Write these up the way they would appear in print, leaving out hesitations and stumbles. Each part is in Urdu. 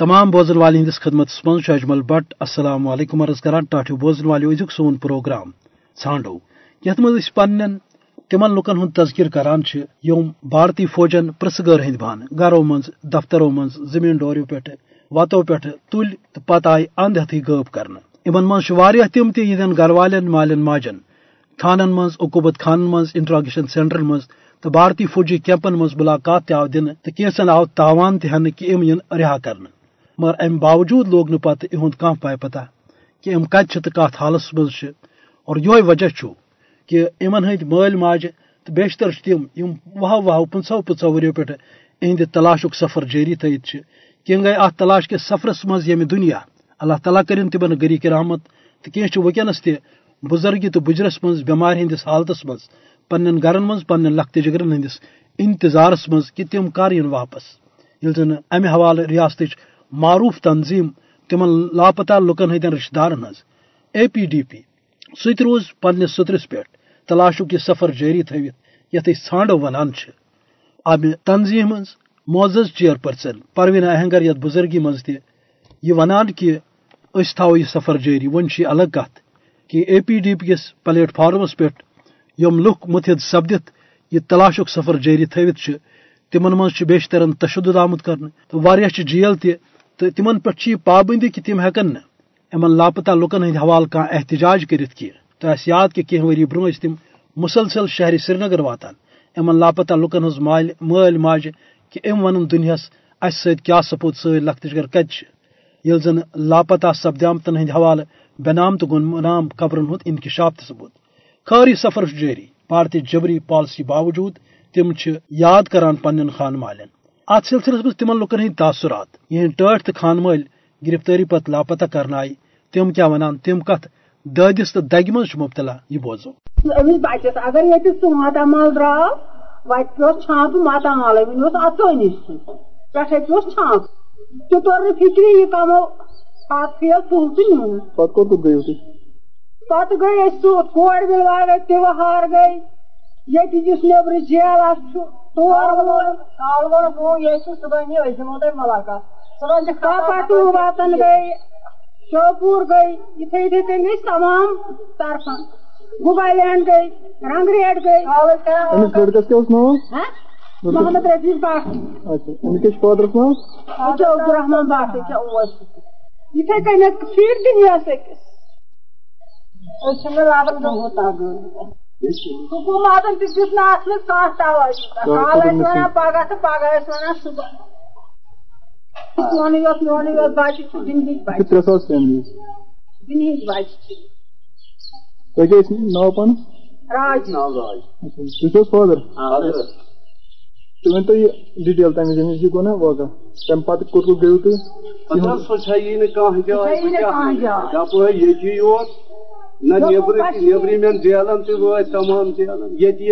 تمام بوزن والن ہندس خدمت مز اجمل بٹ السلام علیکم عرض کران ٹاٹو بوزن والو ازیک سون پروگرام ژھانڈو یت مز پنن تمن لکن ہند تذکر کران یم بھارتی فوجن پرسگر ہند بان گرو مز دفترو مز زمین ڈوریو پہ وتو پہ تل تو پتہ آئی اند ہتھی غب کر ان مزہ تم تہدین گھر والن مالن ماجن تھانن مز عقوبت خانن مز انٹراگیشن سینٹرن مز تو بھارتی فوجی کیمپن مز ملاقات تہ آو دن تو کینسن آو تاوان تہ ہن کہ ام ین رہا کر مگر امہ باوجود لوگ نتہ اہد کھانا پائے پتہ کہ ام کت تو کت حالس مز اور یہ وجہ کہ امن ہند مل ماجہ تو بیشتر تم وہو وہو پنچو پنچو وریو پہ اہند تلاش سفر جاری تھت کن گئی ات تلاش کس سفرس مز یم دنیا اللہ تعالیٰ کرن تمن گری کرامت تو کی ونکس تہ بزرگی تو بجرس مز بیمار ہندس حالتس مز پنن گرن مز پنن لخت جگرن ہندس انتظارس مز کہ تم کر ین واپس یل زن امہ حوالہ ریاست معروف تنظیم تمن لاپتہ لکن ہندین رشتہ دارن ہز APDP سہ روز پنس سترس پہ تلاشک یہ سفر جاری تھوت یت ژھانڈو ونان امہ تنظیم ہز معزز چیئرپرسن پروینہ اہنگر یت بزرگی مز تہ یہ ونان کہ اس تھو یہ سفر جاری ون چھ الگ کت کہ APDP کس پلیٹ فارمس پہ یم لوک متحد سپدت یہ تلاشک سفر جاری تھوت تمن مز بیشترن تشدد آمت کرنے تو واریاہ چھ جیل تہ تمن پہ چھ پابندی کہ تم ہیکن نہ امن لاپتہ لکن ہند حوالہ کھانا احتجاج کرت کی تو اس یاد کہ کینہ وری برو تم مسلسل شہر سری نگر واتان امن لاپتہ لکن ہز مال مل ماجہ کہ ام ون دنیاس اس ست کیا سپود سی لختج گر کت یل زن لاپتہ سپدامتن ہند حوالہ بنام تو گنام قبرن ہند انکشاف تو ثبوت خاری سفر جاری بھارتی جبری پالسی باوجود تم یاد کران پنن خان مالن ات سلسلس مز تمن لکن ہند تاثرات یہ ٹاٹ تو خان مل گرفتاری پتہ لاپتہ کرنائے تم کیا ونان تم کت دادس تو دگہ مز مبتلا یہ بوزو امس بچس اگر یہ ٹوٹا مال درا وت چھانپ ماتا مال ون اتو نش پھٹ چھانپ تہ تور فکری یہ کمو پات پھیل پل تو نیو پتہ گئی سوت کور بلوار تہار گئی یتی جس نیبر جیل تور بو یہ صبح دمو تھی ملاقات پٹو واتن گئی شوپور گئی یہ تم تمام طرف گوبا لینڈ گئی رنگ ریٹ گئی محمد رفیع بٹ عبدالرحمان بٹ یتھے کن پھر دنیاس أکس حکومات دیت نا ات توجہ پگہ تو پگہ ونان صبح جیلن تھی وت تمام جیلن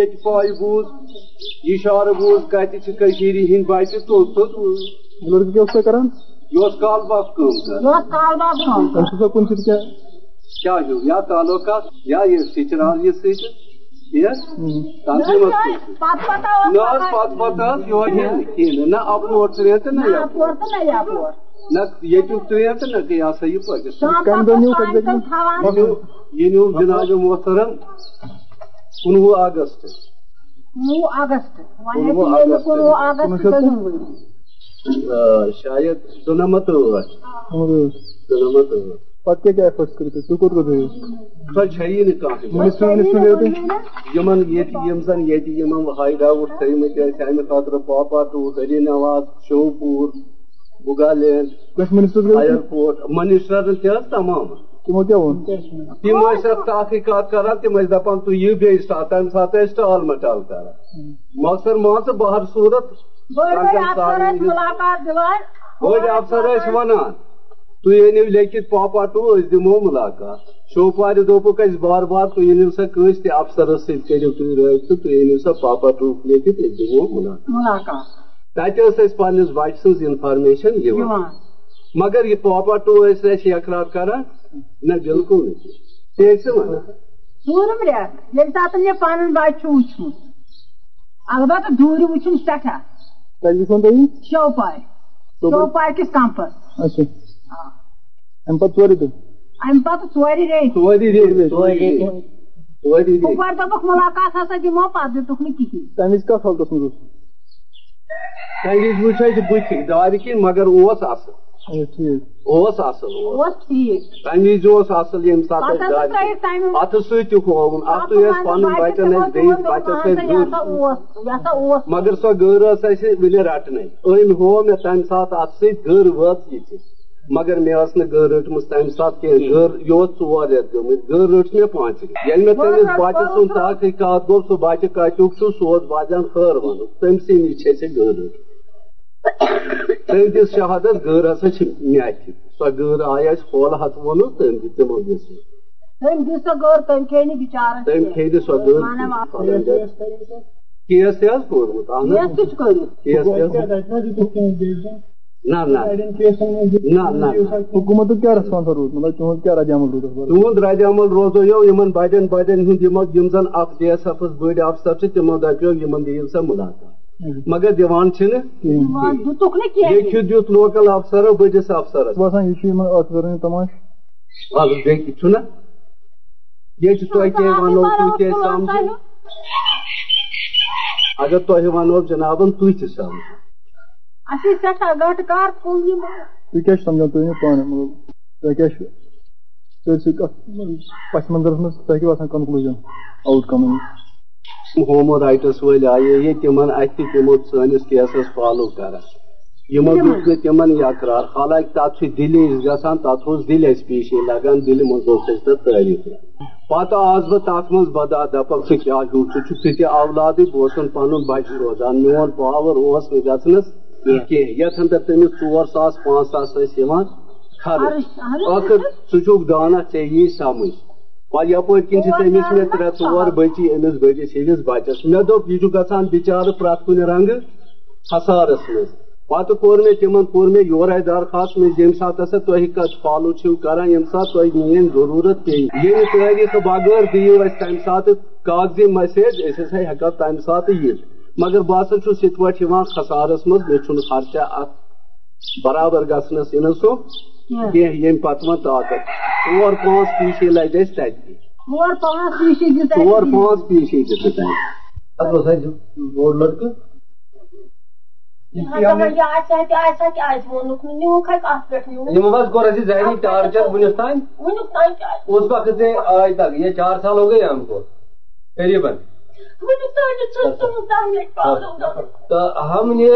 یہ پائی بوز یہ اشارہ بوز کتری ہند بچہ توت لڑکی کران یہ کال باپ کم کیا یا تعلقات یا یہ ٹیچر آج یہ نہ اپن اور تریت نہ یو تریت نہ سا یہ نیو جناب محترم 19 اگست شاید 99 پتہ کیا ایفرٹ کرتے تھی کوت کو دیو خل چھئی نہ کہاں یمن یتی یمن ہائی ڈاور تھئی میں تے ٹائم خاطر پاپا تو ہری نواز شوپور بغالین منسٹر ایئرپورٹ منسٹر تے تمام تمو کیا ون تم اتھ تحقیقات کران تم دپان تھی یہ بے سات تمہ سات ٹال مٹال کر مقصر مان تو باہر صورت ملاقات دلان بڑی افسر ونان تھی انو لیکت پاپا ٹو دمو ملاقات شوپار دوپک بار بار تھی انو سا کنس تہ افسرس سرو تھی رابطہ تھی انو سا پاپا ٹو لیکت دمو ملاقات تس پنس بچہ سز انفارمیشن مگر یہ پاپا ٹو اقرار کران نہ بالکل ظلم ریت یل ساتن یہ پن بچہ وچھمت البتہ دور وچھم سٹھا شوپار Papa ke kampus. Oke. Empat suari tu. Empat suari deh. Suari deh. Suari deh. Upar tapak melakas asa di mau pas itu ni kiki. Tanis ka khal tas nurus. Tanis bucai tu bucik. Dawari kini magar uas asal. اوس اصل تمہ وس اصل یم سات ات سو ہوگن ات پن بچن بچس مگر سو گر ون رٹن ام ہو مے تمہ سات ات گر وت مگر مے گر رٹم تمہ سات کی گر یہ ٹور ریت گمت گر رٹ مے پانچ یل مے تمس بچہ سن تحقیقات گو سہ بچہ کتھ سو بچان خیر ون تم سی نیچے گر رٹ تم دس شہادت گر ہسا مے ات سو گر آئی پول ہاتھ وون تم تمو دس تم کھیل سو گر کیس تھی کورمت حکومت تہد رد عمل روزو یو بڑی بڑین ہند زن ڈی ایس ایف بڑ افسر تمو دپیو دن سا ملاقات مگر دان یہ دت لوکل افسرو بڑس افسرس باسان یہ تماش نا یہ اگر تہ و جناب تھی تھی سمجھان تھی پانے پس منظرس مجھے conclusion out come homo rights will آئے تمہن ات تمو سنس کیسس فالو کران یمو تم اقرار حالانکہ تب دل گان تب دل پیشی لگان دل مجھ تعریف پتہ آس بہت تک مز بدا دپک کیا ٹھیک اولاد بہت پن بچہ روزان مون پاور اس گھنس کی یت اندر تمس 4,000 5,000 خرچ اخر ٹھک دانہ ے یی سمجھ پہ یپر کن تمس مے 3-4 بچی امس بچس ہندس بچس مے دپ یہ گھان بچار پریت کن رنگ خسارس مز پتہ کور مے تمہ کور مے یورے درخواست مے یم سات ہسا تھی کت فالو چھو کران یم سات تھی میری ضرورت پی یہ تاریخ بغیر دیو اس تمہ سات کاغذی میسیج اس ہسا ہیکو تمہ سات یت مگر باسن چھس یت پاٹ یوان خسارس مز مے چھن خرچہ ات برابر گھنس ان سو یم پتہ مت طاقت 4-5 پیشی لگے تک 4-5 پیشی لڑکہ ذہنی ٹارچر ونس تان اس وقت سے آج تک یہ 4 سال ہو گئے ہم کو قریباً تو ہم نے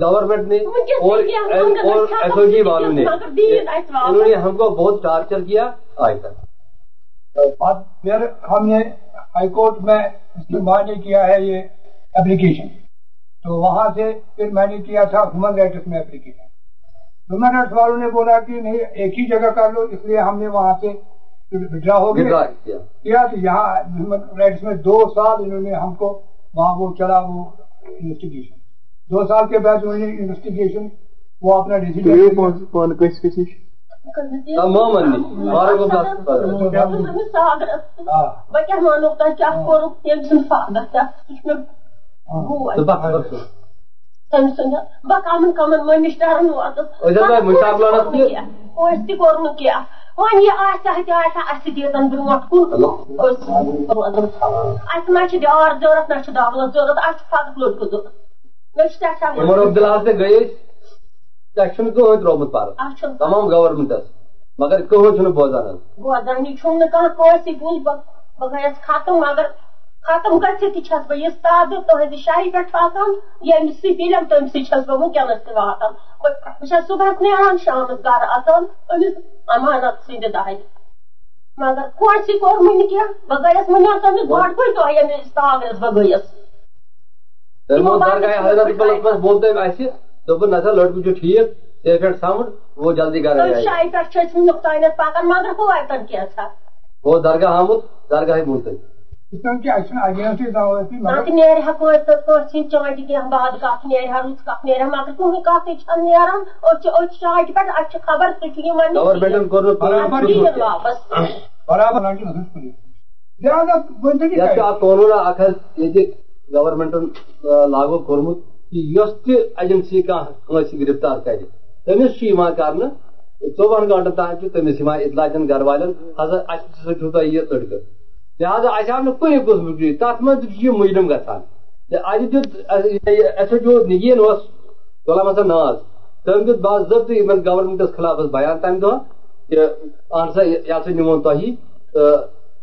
گورنمنٹ نے اور ایس او جی والوں نے انہوں نے ہم کو بہت ٹارچر کیا آج تک. پھر ہم نے ہائی کورٹ میں استعمال کیا ہے یہ اپلیکیشن, تو وہاں سے پھر میں نے کیا تھا ہیومن رائٹس میں اپلیکیشن. ہیومن رائٹس والوں نے بولا کہ نہیں ایک ہی جگہ کر لو, اس لیے ہم نے وہاں سے وڈرا ہو گیا کیا. تو یہاں ہیومن رائٹس میں 2 سال انہوں نے ہم کو وہاں وہ چلا وہ انویسٹیگیشن, 2 سال کے بعد انہوں نے انویسٹیگیشن وہ اپنا ڈیسیجن تمام ڈار ضرورت نہ دولت ضرورت فقط لڑکہ ضرورت عمر عبداللہ سے گئی تک ترومت پارک تمام گورنمنٹس مگر کہین بوزان بوزانی بہ گیس ختم, مگر ختم گھت چھس بہ اس تعداد تہذی شاہی پہ واتان یم سی پیلم تم سی چھس بہ ونکینس تہ واتان بہت صبح نیران شام گھر اچان امس امانت سند دہ مگر کورسی کورم کی بہ گیس ونس گوڑ تھی تاغس بہ گیس حضرت پلس بولتے اہس دن سا لڑکہ چھو ٹھیک سیفٹ ساؤنڈ وہ جلدی گھر شاہی پہ نقطان پکان مگر ہوتن کیسا وہ درگاہ آمت درگاہ بولتے نیرہ کسی چانٹہ کھیل باد کھ نیرہ رت کھ نیرہ مگر کھن کت نیران شاٹہ پہ اچھے خبر سکے واپس قانون اخ گورمنٹن لاگو کورمت کہ ایجنسی کا گرفتار کر تمس کر 54 گنٹن تام تمس اطلاع دن گھر والن ہزار یہ لڑکہ لہٰذا آو نا کن قسم کی تر مجھے مجرم گا نگین غلام حسن ناز تم دت باضبطہ ان گورنمنٹس خلاف بیان تمہ دہ کہ اہم سا یہ سا نمو تھی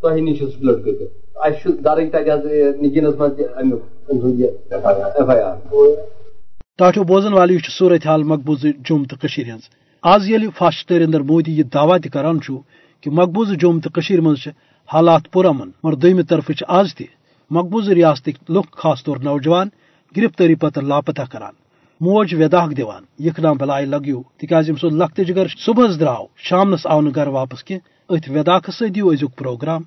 تہ نش لڑکہ اچھے درج تیس نگینس مجھے ایف آئی آر ٹاٹو بوزن والی صورت حال مقبوضہ جوم تو ہز آز یل فاش نریندر مودی یہ دعویٰ تہ کران کہ مقبوضہ جوم تو مز حالات پر امن مگر دویمہ طرف آز تہ مقبوضہ ریاست لوک خاص طور نوجوان گرفتاری پتہ لاپتہ کران موج وداخ دان یخنا بلائے لگیو تم سو لخت جگر صبح درو شامنس آو نا گھر واپس کی ات وداخس سی ازیک پروگرام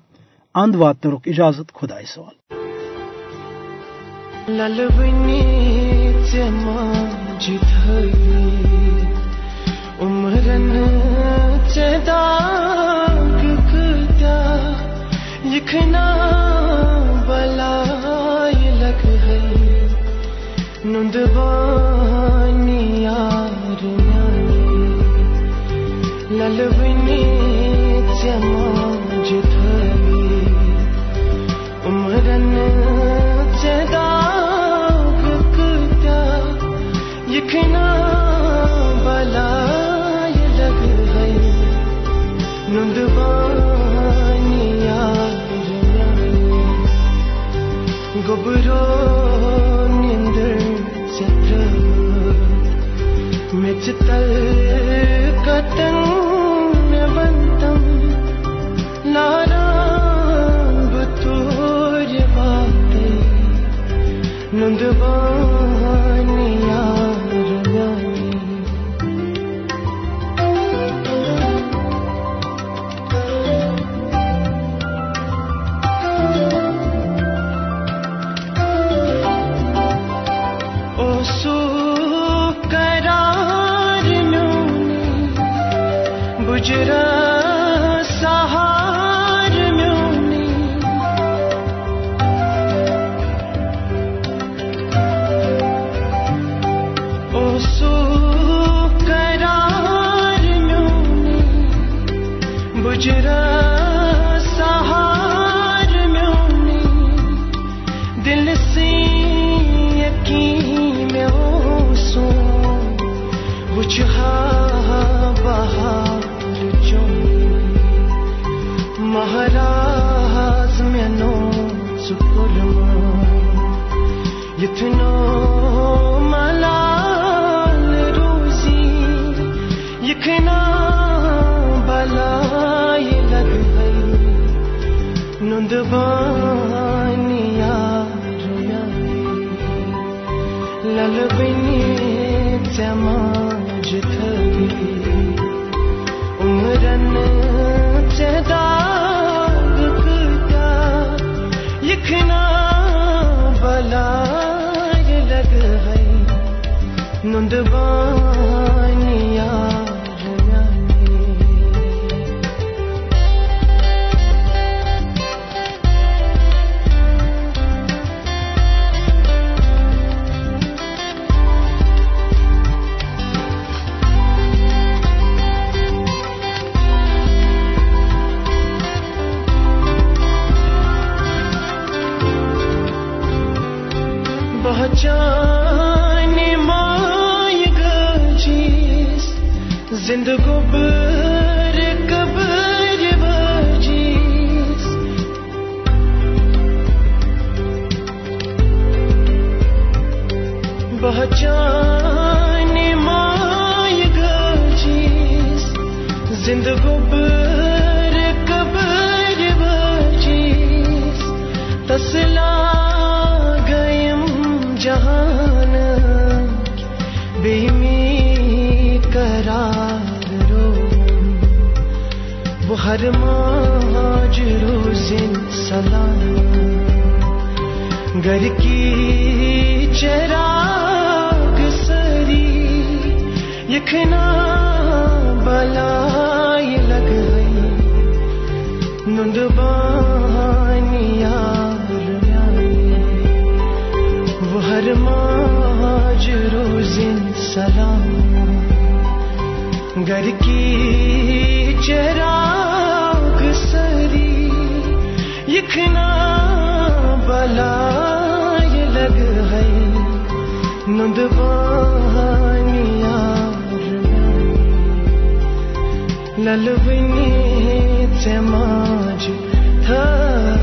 اند واتن رک اجازت خدائے سوال للبنی عمرن جدا کرتا یقینا بلا لگ گئی نندبانی گبرو نیند چتر میں چتل کتن سلام، گھر کی چراغ سری یکنا بلا یہ لگ ہے ندوانیا للونی سماج تھا